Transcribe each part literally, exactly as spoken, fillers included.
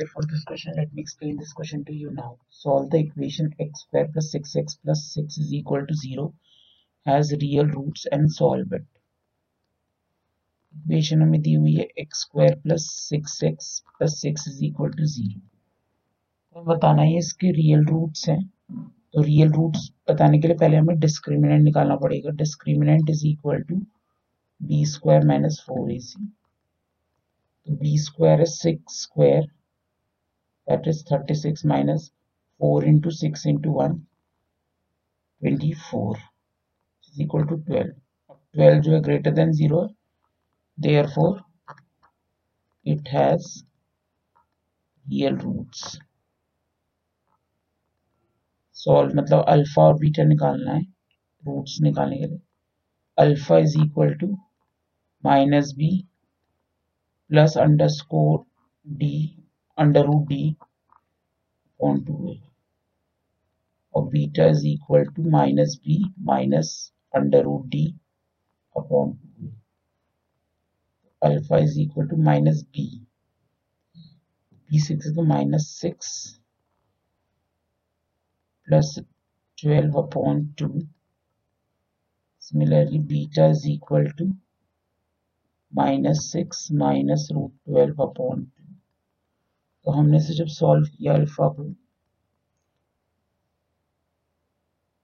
picture for this question. Let me explain this question to you now. Solve the equation x square plus six x plus six is equal to zero as real roots and solve it. Equation हमें दी हुई है x square plus six x plus six is equal to zero. तो बताना है इसके real roots हैं, तो रियल रूट्स बताने के लिए पहले हमें डिस्क्रिमिनेंट निकालना पड़ेगा. Discriminant is equal to B square minus four A C. तो B square is six square that is thirty six minus four into six into one twenty four is equal to twelve. Twelve जो है greater than zero, therefore it has real roots. solve मतलब alpha और beta निकालना है. Roots निकालने के लिए alpha is equal to minus B plus under score D under root D upon two A, और beta is equal to minus B minus under root D upon two A. Alpha is equal to minus B, B six है तो minus six plus twelve upon two. Similarly beta is equal to minus six minus root twelve upon two. तो हमने इसे जब solve किया alpha को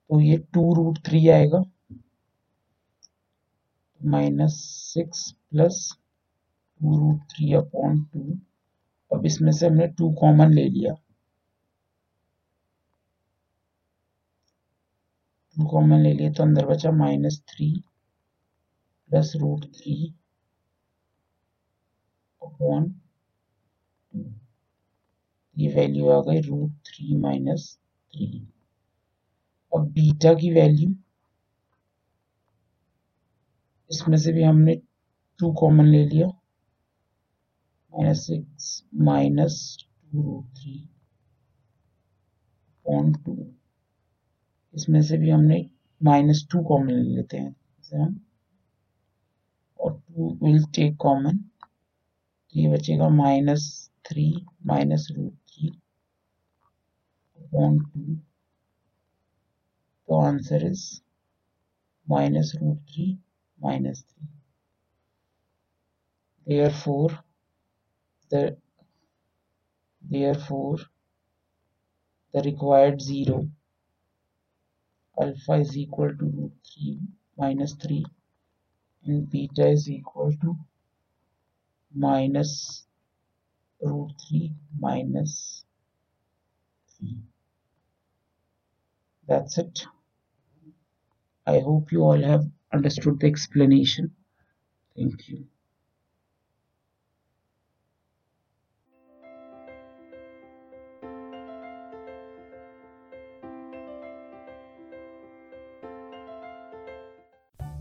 तो ये टू रूट थ्री आएगा, minus six plus two root three upon two. अब इसमें से हमने टू कॉमन ले लिया, टू कॉमन ले लिया तो अंदर बचा minus three plus root three upon two. ये वैल्यू आ गई रूट थ्री माइनस थ्री. अब बीटा की वैल्यू इसमें से भी हमने टू कॉमन ले लिया, minus six minus two root three upon two. इसमें से भी हमने माइनस टू कॉमन ले लेते हैं और टू विल टेक कॉमन, तो ये बचेगा minus three minus root three upon two. तो answer is minus root three minus three. Therefore, the therefore the required zero alpha is equal to root three minus three and beta is equal to minus root three minus three. That's it. I hope you all have understood the explanation. Thank you.